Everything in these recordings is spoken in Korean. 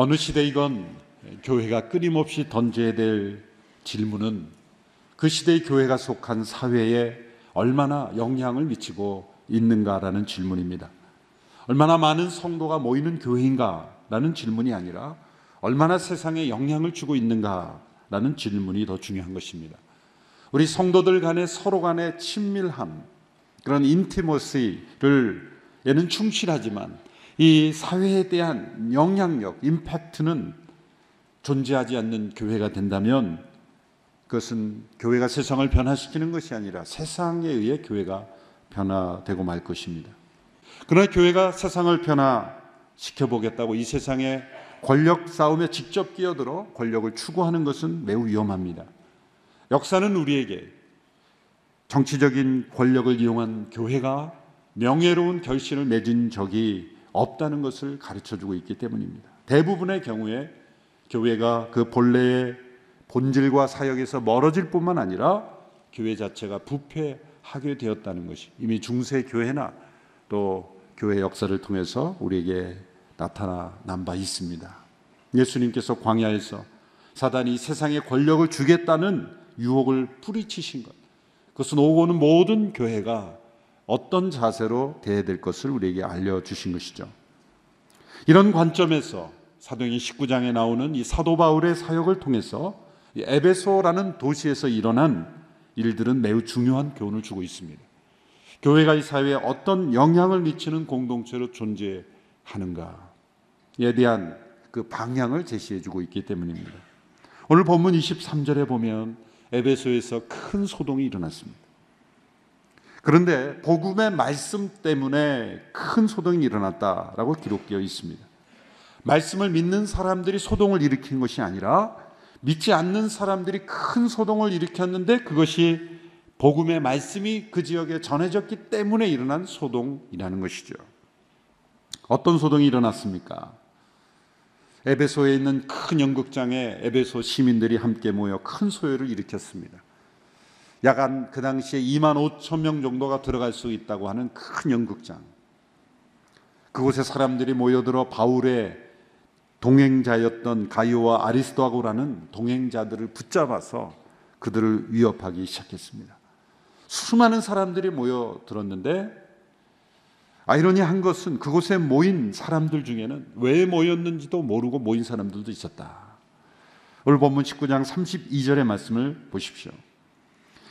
어느 시대이건 교회가 끊임없이 던져야 될 질문은 그 시대의 교회가 속한 사회에 얼마나 영향을 미치고 있는가라는 질문입니다. 얼마나 많은 성도가 모이는 교회인가라는 질문이 아니라 얼마나 세상에 영향을 주고 있는가라는 질문이 더 중요한 것입니다. 우리 성도들 간의 서로 간의 친밀함, 그런 인티머시를 얘는 충실하지만 이 사회에 대한 영향력, 임팩트는 존재하지 않는 교회가 된다면 그것은 교회가 세상을 변화시키는 것이 아니라 세상에 의해 교회가 변화되고 말 것입니다. 그러나 교회가 세상을 변화시켜보겠다고 이 세상의 권력 싸움에 직접 끼어들어 권력을 추구하는 것은 매우 위험합니다. 역사는 우리에게 정치적인 권력을 이용한 교회가 명예로운 결실을 맺은 적이 없다는 것을 가르쳐주고 있기 때문입니다. 대부분의 경우에 교회가 그 본래의 본질과 사역에서 멀어질 뿐만 아니라 교회 자체가 부패하게 되었다는 것이 이미 중세 교회나 또 교회 역사를 통해서 우리에게 나타난 바 있습니다. 예수님께서 광야에서 사단이 세상에 권력을 주겠다는 유혹을 뿌리치신 것, 그것은 오고 오는 모든 교회가 어떤 자세로 대해야 될 것을 우리에게 알려주신 것이죠. 이런 관점에서 사도행전 19장에 나오는 이 사도 바울의 사역을 통해서 이 에베소라는 도시에서 일어난 일들은 매우 중요한 교훈을 주고 있습니다. 교회가 이 사회에 어떤 영향을 미치는 공동체로 존재하는가에 대한 그 방향을 제시해주고 있기 때문입니다. 오늘 본문 23절에 보면 에베소에서 큰 소동이 일어났습니다. 그런데 복음의 말씀 때문에 큰 소동이 일어났다라고 기록되어 있습니다. 말씀을 믿는 사람들이 소동을 일으킨 것이 아니라 믿지 않는 사람들이 큰 소동을 일으켰는데 그것이 복음의 말씀이 그 지역에 전해졌기 때문에 일어난 소동이라는 것이죠. 어떤 소동이 일어났습니까? 에베소에 있는 큰 연극장에 에베소 시민들이 함께 모여 큰 소요를 일으켰습니다. 약간 그 당시에 2만 5천 명 정도가 들어갈 수 있다고 하는 큰 연극장, 그곳에 사람들이 모여들어 바울의 동행자였던 가이오와 아리스도아고라는 동행자들을 붙잡아서 그들을 위협하기 시작했습니다. 수많은 사람들이 모여들었는데 아이러니한 것은 그곳에 모인 사람들 중에는 왜 모였는지도 모르고 모인 사람들도 있었다. 오늘 본문 19장 32절의 말씀을 보십시오.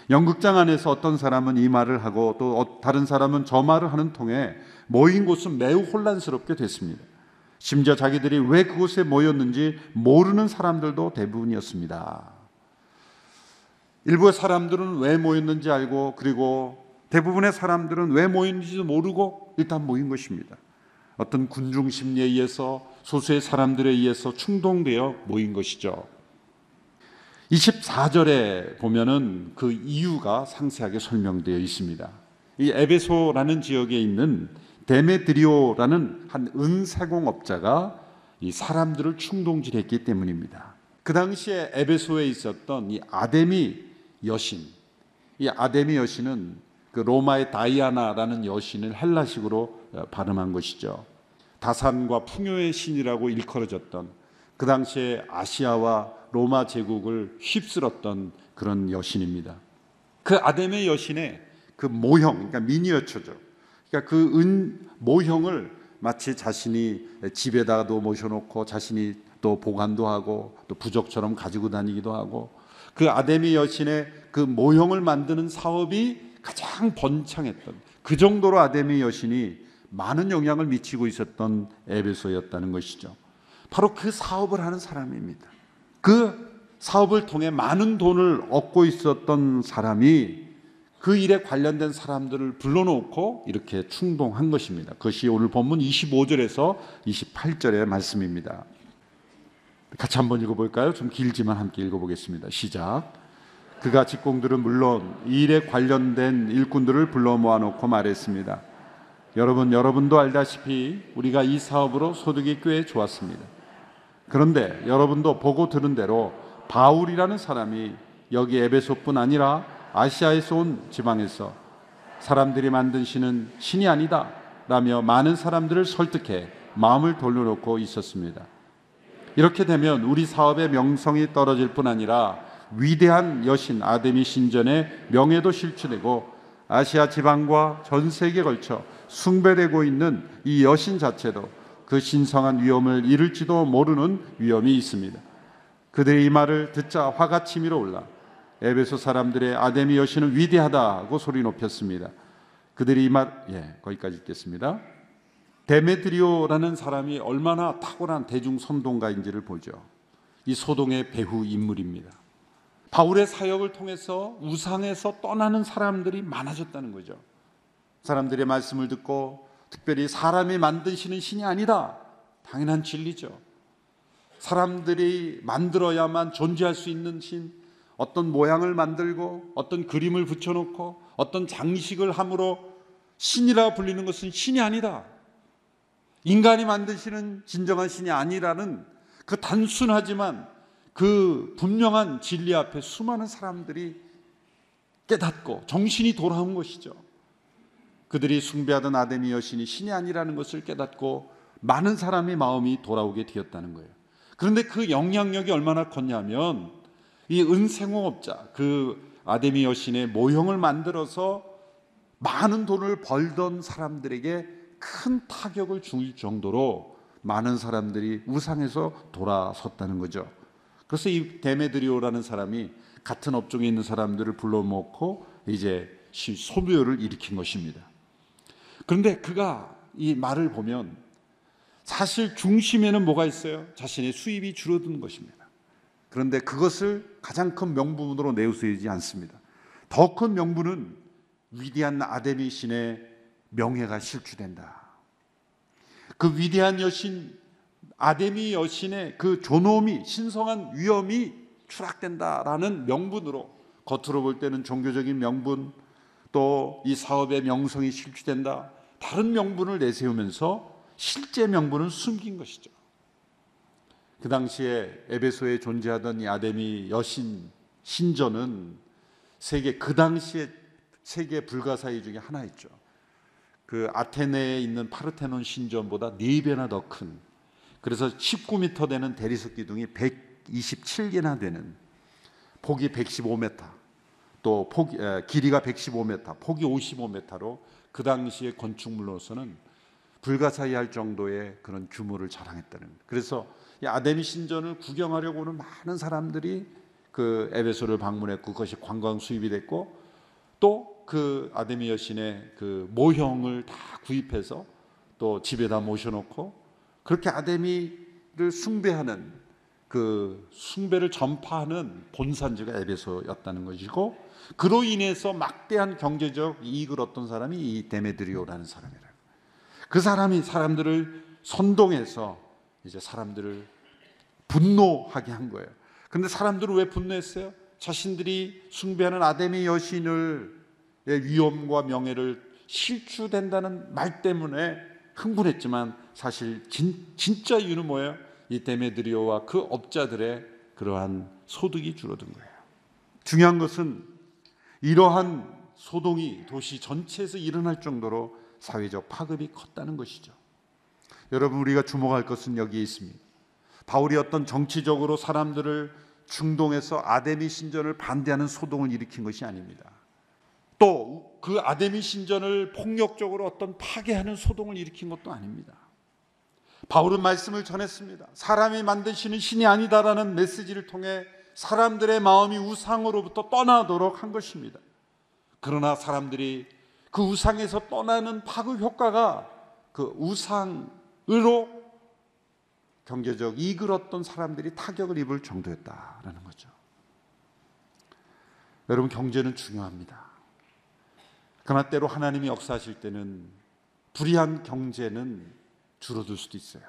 연극장 안에서 어떤 사람은 이 말을 하고 또 다른 사람은 저 말을 하는 통에 모인 곳은 매우 혼란스럽게 됐습니다. 심지어 자기들이 왜 그곳에 모였는지 모르는 사람들도 대부분이었습니다. 일부의 사람들은 왜 모였는지 알고, 그리고 대부분의 사람들은 왜 모였는지도 모르고 일단 모인 것입니다. 어떤 군중 심리에 의해서, 소수의 사람들에 의해서 충동되어 모인 것이죠. 24절에 보면은 그 이유가 상세하게 설명되어 있습니다. 이 에베소라는 지역에 있는 데메드리오라는 한 은세공업자가 이 사람들을 충동질했기 때문입니다. 그 당시에 에베소에 있었던 이 아데미 여신, 이 아데미 여신은 그 로마의 다이아나라는 여신을 헬라식으로 발음한 것이죠. 다산과 풍요의 신이라고 일컬어졌던, 그 당시에 아시아와 로마 제국을 휩쓸었던 그런 여신입니다. 그 아데미 여신의 그 모형, 그러니까 미니어처죠. 그러니까 그 모형을 마치 자신이 집에다가도 모셔놓고 자신이 또 보관도 하고 또 부적처럼 가지고 다니기도 하고, 그 아데미 여신의 그 모형을 만드는 사업이 가장 번창했던, 그 정도로 아데미 여신이 많은 영향을 미치고 있었던 에베소였다는 것이죠. 바로 그 사업을 하는 사람입니다. 그 사업을 통해 많은 돈을 얻고 있었던 사람이 그 일에 관련된 사람들을 불러놓고 이렇게 충동한 것입니다. 그것이 오늘 본문 25절에서 28절의 말씀입니다. 같이 한번 읽어볼까요? 좀 길지만 함께 읽어보겠습니다. 시작. 그가 직공들은 물론 이 일에 관련된 일꾼들을 불러 모아놓고 말했습니다. 여러분도 알다시피 우리가 이 사업으로 소득이 꽤 좋았습니다. 그런데 여러분도 보고 들은 대로 바울이라는 사람이 여기 에베소뿐 아니라 아시아에서 온 지방에서 사람들이 만든 신은 신이 아니다 라며 많은 사람들을 설득해 마음을 돌려놓고 있었습니다. 이렇게 되면 우리 사업의 명성이 떨어질 뿐 아니라 위대한 여신 아데미 신전의 명예도 실추되고 아시아 지방과 전 세계에 걸쳐 숭배되고 있는 이 여신 자체도 그 신성한 위엄을 잃을지도 모르는 위험이 있습니다. 그들의 이 말을 듣자 화가 치밀어 올라 에베소 사람들의 아데미 여신은 위대하다고 소리 높였습니다. 그들이 이 말, 거기까지 읽겠습니다. 데메트리오라는 사람이 얼마나 탁월한 대중 선동가인지를 보죠. 이 소동의 배후 인물입니다. 바울의 사역을 통해서 우상에서 떠나는 사람들이 많아졌다는 거죠. 사람들의 말씀을 듣고 특별히 사람이 만드시는 신이 아니다. 당연한 진리죠. 사람들이 만들어야만 존재할 수 있는 신, 어떤 모양을 만들고 어떤 그림을 붙여놓고 어떤 장식을 함으로 신이라 불리는 것은 신이 아니다. 인간이 만드시는 진정한 신이 아니라는 그 단순하지만 그 분명한 진리 앞에 수많은 사람들이 깨닫고 정신이 돌아온 것이죠. 그들이 숭배하던 아데미 여신이 신이 아니라는 것을 깨닫고 많은 사람의 마음이 돌아오게 되었다는 거예요. 그런데 그 영향력이 얼마나 컸냐면 이 은생홍업자, 그 아데미 여신의 모형을 만들어서 많은 돈을 벌던 사람들에게 큰 타격을 줄 정도로 많은 사람들이 우상에서 돌아섰다는 거죠. 그래서 이 데메드리오라는 사람이 같은 업종에 있는 사람들을 불러 모으고 이제 소묘를 일으킨 것입니다. 그런데 그가 이 말을 보면 사실 중심에는 뭐가 있어요? 자신의 수입이 줄어든 것입니다. 그런데 그것을 가장 큰 명분으로 내세우지 않습니다. 더 큰 명분은 위대한 아데미 신의 명예가 실추된다. 그 위대한 여신 아데미 여신의 그 존엄이, 신성한 위엄이 추락된다라는 명분으로, 겉으로 볼 때는 종교적인 명분, 또 이 사업의 명성이 실추된다, 다른 명분을 내세우면서 실제 명분을 숨긴 것이죠. 그 당시에 에베소에 존재하던 이 아데미 여신 신전은 그 당시에 세계 불가사의 중에 하나였죠. 그 아테네에 있는 파르테논 신전보다 4배나 더 큰, 그래서 19m 되는 대리석 기둥이 127개나 되는, 폭이 115m, 또 길이가 115m, 폭이 55m로 그 당시의 건축물로서는 불가사의할 정도의 그런 규모를 자랑했다는 거예요. 그래서 이 아데미 신전을 구경하려고 오는 많은 사람들이 그 에베소를 방문했고 그것이 관광 수입이 됐고, 또 그 아데미 여신의 그 모형을 다 구입해서 또 집에다 모셔놓고 그렇게 아데미를 숭배하는, 그 숭배를 전파하는 본산지가 에베소였다는 것이고, 그로 인해서 막대한 경제적 이익을 얻던 사람이 이 데메드리오라는 사람이라고. 그 사람이 사람들을 선동해서 이제 사람들을 분노하게 한 거예요. 그런데 사람들은 왜 분노했어요? 자신들이 숭배하는 아데미 여신을 위엄과 명예를 실추된다는 말 때문에 흥분했지만 사실 진짜 이유는 뭐예요? 이 데메드리오와 그 업자들의 그러한 소득이 줄어든 거예요. 중요한 것은 이러한 소동이 도시 전체에서 일어날 정도로 사회적 파급이 컸다는 것이죠. 여러분, 우리가 주목할 것은 여기에 있습니다. 바울이 어떤 정치적으로 사람들을 중동에서 아데미 신전을 반대하는 소동을 일으킨 것이 아닙니다. 또 그 아데미 신전을 폭력적으로 어떤 파괴하는 소동을 일으킨 것도 아닙니다. 바울은 말씀을 전했습니다. 사람이 만드시는 신이 아니다라는 메시지를 통해 사람들의 마음이 우상으로부터 떠나도록 한 것입니다. 그러나 사람들이 그 우상에서 떠나는 파급 효과가 그 우상으로 경제적 이익을 얻던 사람들이 타격을 입을 정도였다라는 거죠. 여러분, 경제는 중요합니다. 그러나 때로 하나님이 역사하실 때는 불의한 경제는 줄어들 수도 있어요.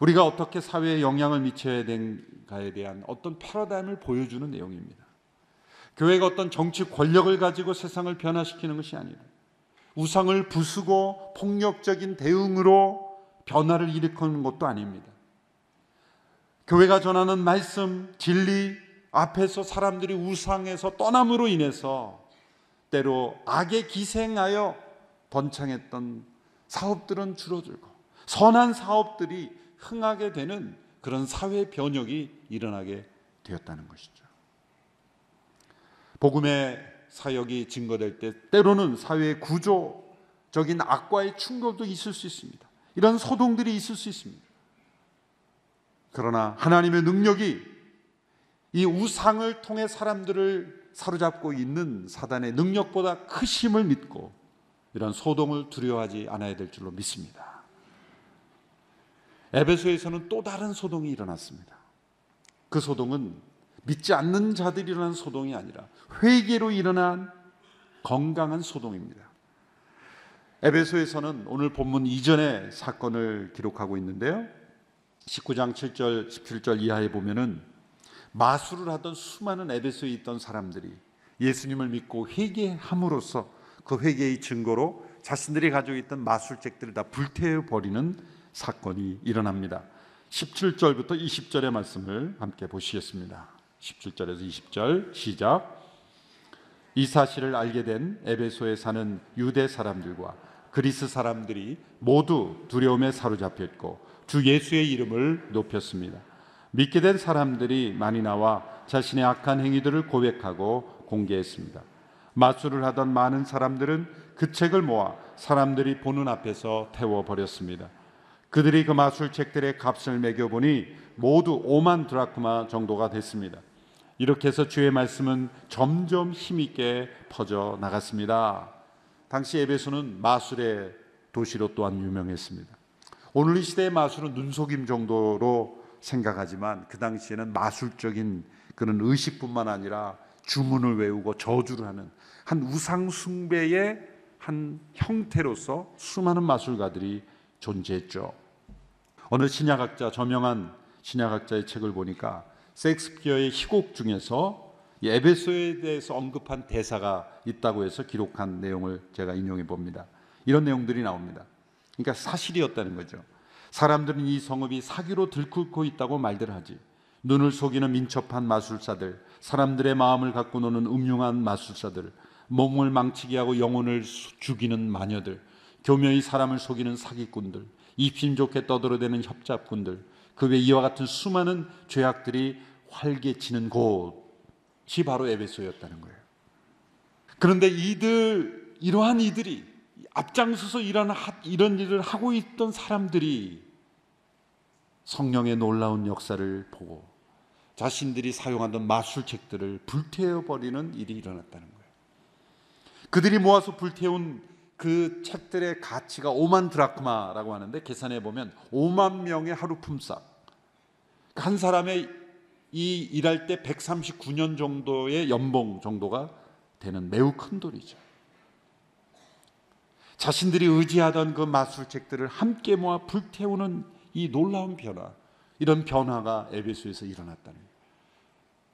우리가 어떻게 사회에 영향을 미쳐야 되는가에 대한 어떤 패러다임을 보여주는 내용입니다. 교회가 어떤 정치 권력을 가지고 세상을 변화시키는 것이 아니라 우상을 부수고 폭력적인 대응으로 변화를 일으키는 것도 아닙니다. 교회가 전하는 말씀, 진리 앞에서 사람들이 우상에서 떠남으로 인해서 때로 악에 기생하여 번창했던 사업들은 줄어들고 선한 사업들이 흥하게 되는 그런 사회 변혁이 일어나게 되었다는 것이죠. 복음의 사역이 증거될 때 때로는 사회의 구조적인 악과의 충돌도 있을 수 있습니다. 이런 소동들이 있을 수 있습니다. 그러나 하나님의 능력이 이 우상을 통해 사람들을 사로잡고 있는 사단의 능력보다 크심을 믿고 이런 소동을 두려워하지 않아야 될 줄로 믿습니다. 에베소에서는 또 다른 소동이 일어났습니다. 그 소동은 믿지 않는 자들이 일어난 소동이 아니라 회개로 일어난 건강한 소동입니다. 에베소에서는 오늘 본문 이전의 사건을 기록하고 있는데요, 19장 7절, 17절 이하에 보면은 마술을 하던 수많은 에베소에 있던 사람들이 예수님을 믿고 회개함으로써 그 회개의 증거로 자신들이 가지고 있던 마술책들을 다 불태워버리는 사건이 일어납니다. 17절부터 20절의 말씀을 함께 보시겠습니다. 17절에서 20절 시작. 이 사실을 알게 된 에베소에 사는 유대 사람들과 그리스 사람들이 모두 두려움에 사로잡혔고 주 예수의 이름을 높였습니다. 믿게 된 사람들이 많이 나와 자신의 악한 행위들을 고백하고 공개했습니다. 마술을 하던 많은 사람들은 그 책을 모아 사람들이 보는 앞에서 태워버렸습니다. 그들이 그 마술책들의 값을 매겨보니 모두 5만 드라크마 정도가 됐습니다. 이렇게 해서 주의 말씀은 점점 힘있게 퍼져나갔습니다. 당시 에베소는 마술의 도시로 또한 유명했습니다. 오늘 이 시대의 마술은 눈속임 정도로 생각하지만 그 당시에는 마술적인 그런 의식뿐만 아니라 주문을 외우고 저주를 하는 한 우상 숭배의 한 형태로서 수많은 마술가들이 존재했죠. 어느 신약학자, 저명한 신약학자의 책을 보니까 셰익스피어의 희곡 중에서 에베소에 대해서 언급한 대사가 있다고 해서 기록한 내용을 제가 인용해 봅니다. 이런 내용들이 나옵니다. 그러니까 사실이었다는 거죠. 사람들은 이 성읍이 사기로 들끓고 있다고 말들 하지, 눈을 속이는 민첩한 마술사들, 사람들의 마음을 갖고 노는 음흉한 마술사들, 몸을 망치게 하고 영혼을 죽이는 마녀들, 교묘히 사람을 속이는 사기꾼들, 입심 좋게 떠들어대는 협잡꾼들, 그 외 이와 같은 수많은 죄악들이 활개치는 곳이 바로 에베소였다는 거예요. 그런데 이러한 이들이 앞장서서 이런 일을 하고 있던 사람들이 성령의 놀라운 역사를 보고 자신들이 사용하던 마술책들을 불태워버리는 일이 일어났다는 거예요. 그들이 모아서 불태운 그 책들의 가치가 5만 드라크마라고 하는데 계산해 보면 5만 명의 하루 품삯, 한 사람의 이 일할 때 139년 정도의 연봉 정도가 되는 매우 큰 돈이죠. 자신들이 의지하던 그 마술책들을 함께 모아 불태우는 이 놀라운 변화, 이런 변화가 에베소에서 일어났다는 거예요.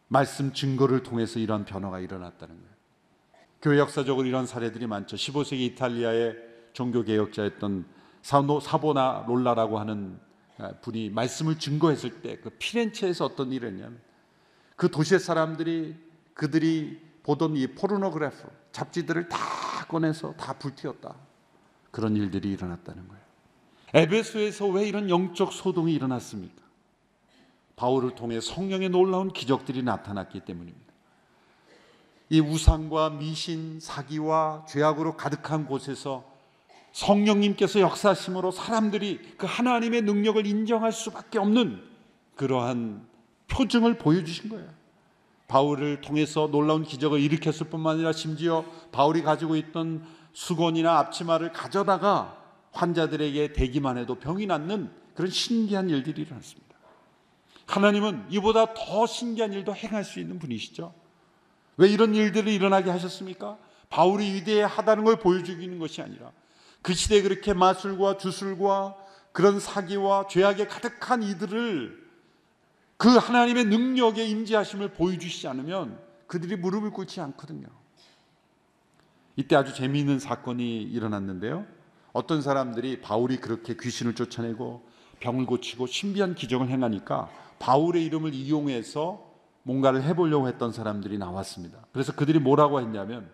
말씀 증거를 통해서 이런 변화가 일어났다는 거예요. 교회 역사적으로 이런 사례들이 많죠. 15세기 이탈리아의 종교개혁자였던 사보나롤라라고 하는 분이 말씀을 증거했을 때 그 피렌체에서 어떤 일을 했냐면 그 도시의 사람들이 그들이 보던 이 포르노그래프 잡지들을 다 꺼내서 다 불태웠다. 그런 일들이 일어났다는 거예요. 에베소에서 왜 이런 영적 소동이 일어났습니까? 바울을 통해 성령의 놀라운 기적들이 나타났기 때문입니다. 이 우상과 미신, 사기와 죄악으로 가득한 곳에서 성령님께서 역사하심으로 사람들이 그 하나님의 능력을 인정할 수밖에 없는 그러한 표징을 보여주신 거예요. 바울을 통해서 놀라운 기적을 일으켰을 뿐만 아니라 심지어 바울이 가지고 있던 수건이나 앞치마를 가져다가 환자들에게 대기만 해도 병이 낫는 그런 신기한 일들이 일어났습니다. 하나님은 이보다 더 신기한 일도 행할 수 있는 분이시죠. 왜 이런 일들이 일어나게 하셨습니까? 바울이 위대하다는 걸 보여주기는 것이 아니라 그 시대에 그렇게 마술과 주술과 그런 사기와 죄악에 가득한 이들을 그 하나님의 능력의 임재하심을 보여주시지 않으면 그들이 무릎을 꿇지 않거든요. 이때 아주 재미있는 사건이 일어났는데요, 어떤 사람들이 바울이 그렇게 귀신을 쫓아내고 병을 고치고 신비한 기적을 행하니까 바울의 이름을 이용해서 뭔가를 해보려고 했던 사람들이 나왔습니다. 그래서 그들이 뭐라고 했냐면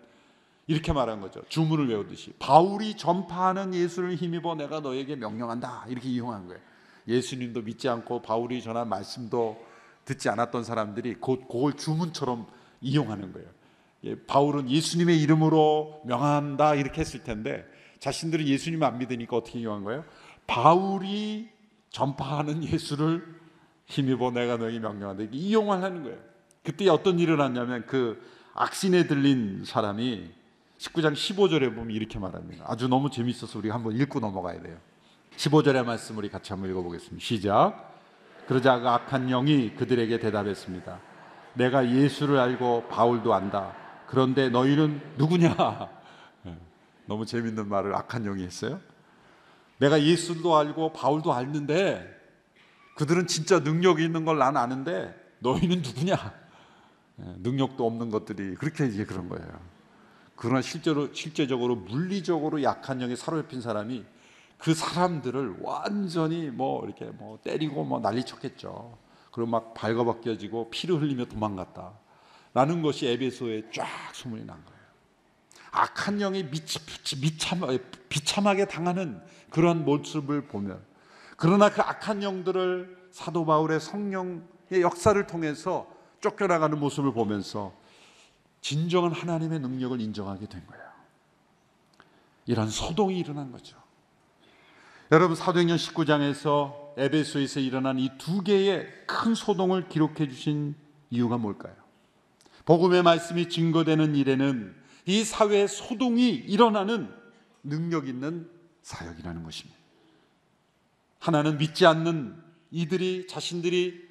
이렇게 말한 거죠. 주문을 외우듯이 바울이 전파하는 예수를 힘입어 내가 너에게 명령한다, 이렇게 이용한 거예요. 예수님도 믿지 않고 바울이 전한 말씀도 듣지 않았던 사람들이 곧 그걸 주문처럼 이용하는 거예요. 바울은 예수님의 이름으로 명한다 이렇게 했을 텐데 자신들은 예수님을 안 믿으니까 어떻게 이용한 거예요? 바울이 전파하는 예수를 힘입어 내가 너에게 명령한다 이렇게 이용하려는 거예요. 그때 어떤 일을 하냐면 그 악신에 들린 사람이 19장 15절에 보면 이렇게 말합니다. 아주 너무 재밌어서 우리가 한번 읽고 넘어가야 돼요. 15절의 말씀 우리 같이 한번 읽어보겠습니다. 시작. 그러자 그 악한 영이 그들에게 대답했습니다. 내가 예수를 알고 바울도 안다. 그런데 너희는 누구냐? 너무 재밌는 말을 악한 영이 했어요. 내가 예수도 알고 바울도 알는데 그들은 진짜 능력이 있는 걸 난 아는데 너희는 누구냐? 능력도 없는 것들이 그렇게 이제 그런 거예요. 그러나 실제적으로 물리적으로 약한 영에 사로잡힌 사람이 그 사람들을 완전히 이렇게 때리고 난리쳤겠죠. 그리고 막 발가벗겨지고 피를 흘리며 도망갔다라는 것이 에베소에 쫙 소문이 난 거예요. 악한 영이 비참하게 당하는 그런 모습을 보면, 그러나 그 악한 영들을 사도 바울의 성령의 역사를 통해서 쫓겨나가는 모습을 보면서 진정한 하나님의 능력을 인정하게 된 거예요. 이런 소동이 일어난 거죠. 여러분, 사도행전 19장에서 에베소에서 일어난 이 두 개의 큰 소동을 기록해 주신 이유가 뭘까요? 복음의 말씀이 증거되는 일에는 이 사회의 소동이 일어나는 능력 있는 사역이라는 것입니다. 하나는 믿지 않는 이들이 자신들이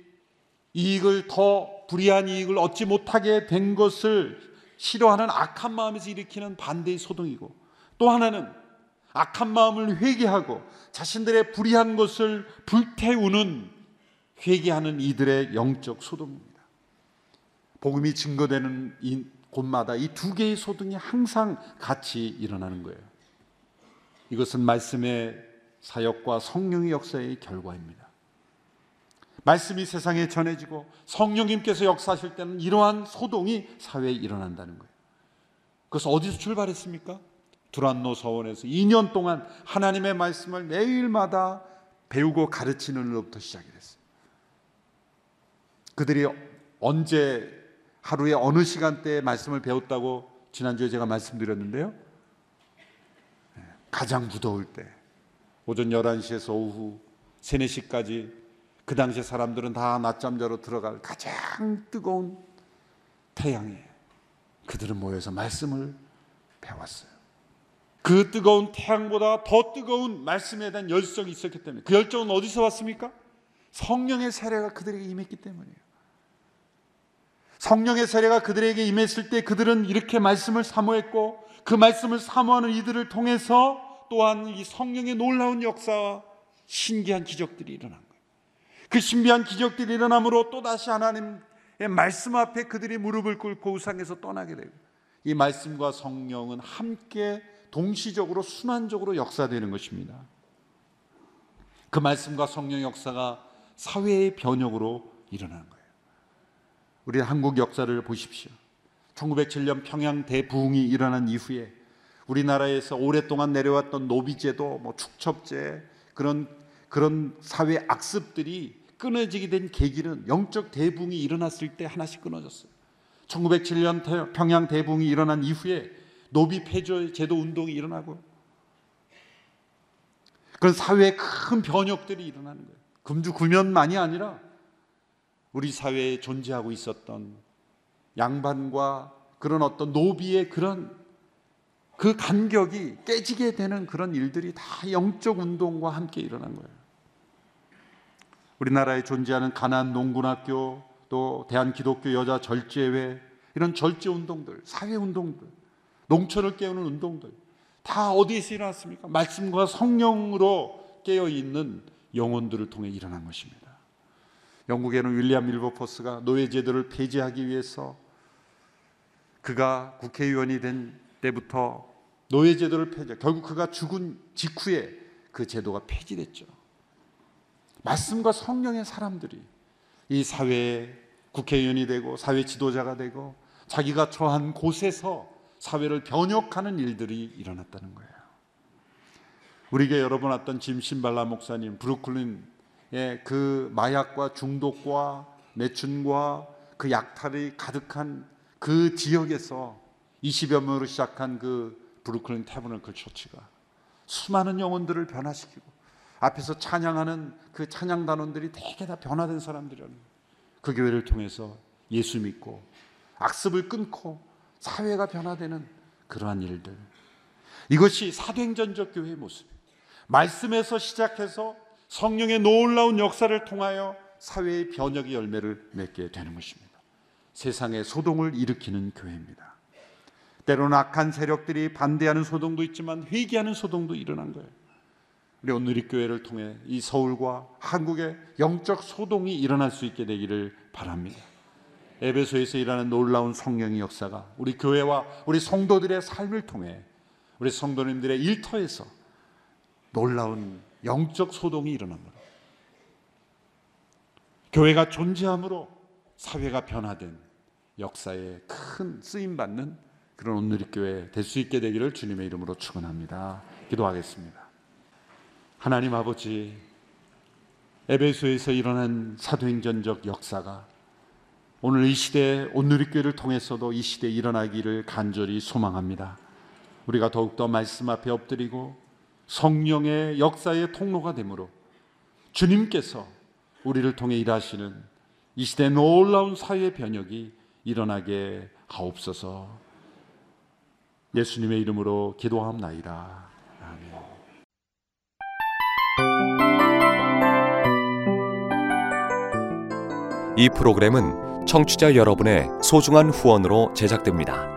이익을 더 불의한 이익을 얻지 못하게 된 것을 싫어하는 악한 마음에서 일으키는 반대의 소동이고, 또 하나는 악한 마음을 회개하고 자신들의 불의한 것을 불태우는 회개하는 이들의 영적 소동입니다. 복음이 증거되는 곳마다 이 두 개의 소동이 항상 같이 일어나는 거예요. 이것은 말씀의 사역과 성령의 역사의 결과입니다. 말씀이 세상에 전해지고 성령님께서 역사하실 때는 이러한 소동이 사회에 일어난다는 거예요. 그래서 어디서 출발했습니까? 두란노 서원에서 2년 동안 하나님의 말씀을 매일마다 배우고 가르치는 일로부터 시작이 됐어요. 그들이 언제 하루에 어느 시간대에 말씀을 배웠다고 지난주에 제가 말씀드렸는데요, 가장 무더울 때 오전 11시에서 오후 3, 4시까지 그 당시 사람들은 다 낮잠 자러 들어갈 가장 뜨거운 태양에 그들은 모여서 말씀을 배웠어요. 그 뜨거운 태양보다 더 뜨거운 말씀에 대한 열정이 있었기 때문에, 그 열정은 어디서 왔습니까? 성령의 세례가 그들에게 임했기 때문이에요. 성령의 세례가 그들에게 임했을 때 그들은 이렇게 말씀을 사모했고, 그 말씀을 사모하는 이들을 통해서 또한 이 성령의 놀라운 역사와 신기한 기적들이 일어난 거예요. 그 신비한 기적들이 일어남으로 또다시 하나님의 말씀 앞에 그들이 무릎을 꿇고 우상에서 떠나게 되고, 이 말씀과 성령은 함께 동시적으로 순환적으로 역사되는 것입니다. 그 말씀과 성령 역사가 사회의 변혁으로 일어나는 거예요. 우리 한국 역사를 보십시오. 1907년 평양 대부흥이 일어난 이후에 우리나라에서 오랫동안 내려왔던 노비제도, 축첩제, 그런 사회 악습들이 끊어지게 된 계기는 영적 대부흥이 일어났을 때 하나씩 끊어졌어요. 1907년 평양 대부흥이 일어난 이후에 노비 폐조 제도 운동이 일어나고, 그런 사회의 큰 변혁들이 일어나는 거예요. 금주구면만이 아니라 우리 사회에 존재하고 있었던 양반과 그런 어떤 노비의 그 간격이 깨지게 되는 그런 일들이 다 영적 운동과 함께 일어난 거예요. 우리나라에 존재하는 가난 농군학교, 또 대한기독교 여자 절제회, 이런 절제 운동들, 사회 운동들, 농촌을 깨우는 운동들 다 어디에서 일어났습니까? 말씀과 성령으로 깨어있는 영혼들을 통해 일어난 것입니다. 영국에는 윌리엄 윌버포스가 노예제도를 폐지하기 위해서 그가 국회의원이 된 때부터 노예제도를 결국 그가 죽은 직후에 그 제도가 폐지됐죠. 말씀과 성령의 사람들이 이 사회에 국회의원이 되고 사회 지도자가 되고 자기가 처한 곳에서 사회를 변혁하는 일들이 일어났다는 거예요. 우리에게 열어보았던 짐 신발라 목사님, 브루클린 예, 그 마약과 중독과 매춘과 그 약탈이 가득한 그 지역에서 20여 명으로 시작한 그 브루클린 태버너클 처치가 수많은 영혼들을 변화시키고, 앞에서 찬양하는 그 찬양단원들이 되게 다 변화된 사람들이라는 거예요. 그 교회를 통해서 예수 믿고 악습을 끊고 사회가 변화되는 그러한 일들, 이것이 사도행전적 교회의 모습이에요. 말씀에서 시작해서 성령의 놀라운 역사를 통하여 사회의 변혁의 열매를 맺게 되는 것입니다. 세상에 소동을 일으키는 교회입니다. 때로는 악한 세력들이 반대하는 소동도 있지만 회개하는 소동도 일어난 거예요. 우리 오늘의 교회를 통해 이 서울과 한국의 영적 소동이 일어날 수 있게 되기를 바랍니다. 에베소에서 일하는 놀라운 성령의 역사가 우리 교회와 우리 성도들의 삶을 통해 우리 성도님들의 일터에서 놀라운 영적 소동이 일어납니다. 교회가 존재함으로 사회가 변화된 역사에 큰 쓰임받는 그런 온누리 교회 될 수 있게 되기를 주님의 이름으로 축원합니다. 기도하겠습니다. 하나님 아버지, 에베소에서 일어난 사도행전적 역사가 오늘 이 시대에 온누리 교회를 통해서도 이 시대에 일어나기를 간절히 소망합니다. 우리가 더욱더 말씀 앞에 엎드리고 성령의 역사의 통로가 되므로 주님께서 우리를 통해 일하시는 이 시대의 놀라운 사회의 변혁이 일어나게 하옵소서. 예수님의 이름으로 기도하옵나이다. 아멘. 이 프로그램은 청취자 여러분의 소중한 후원으로 제작됩니다.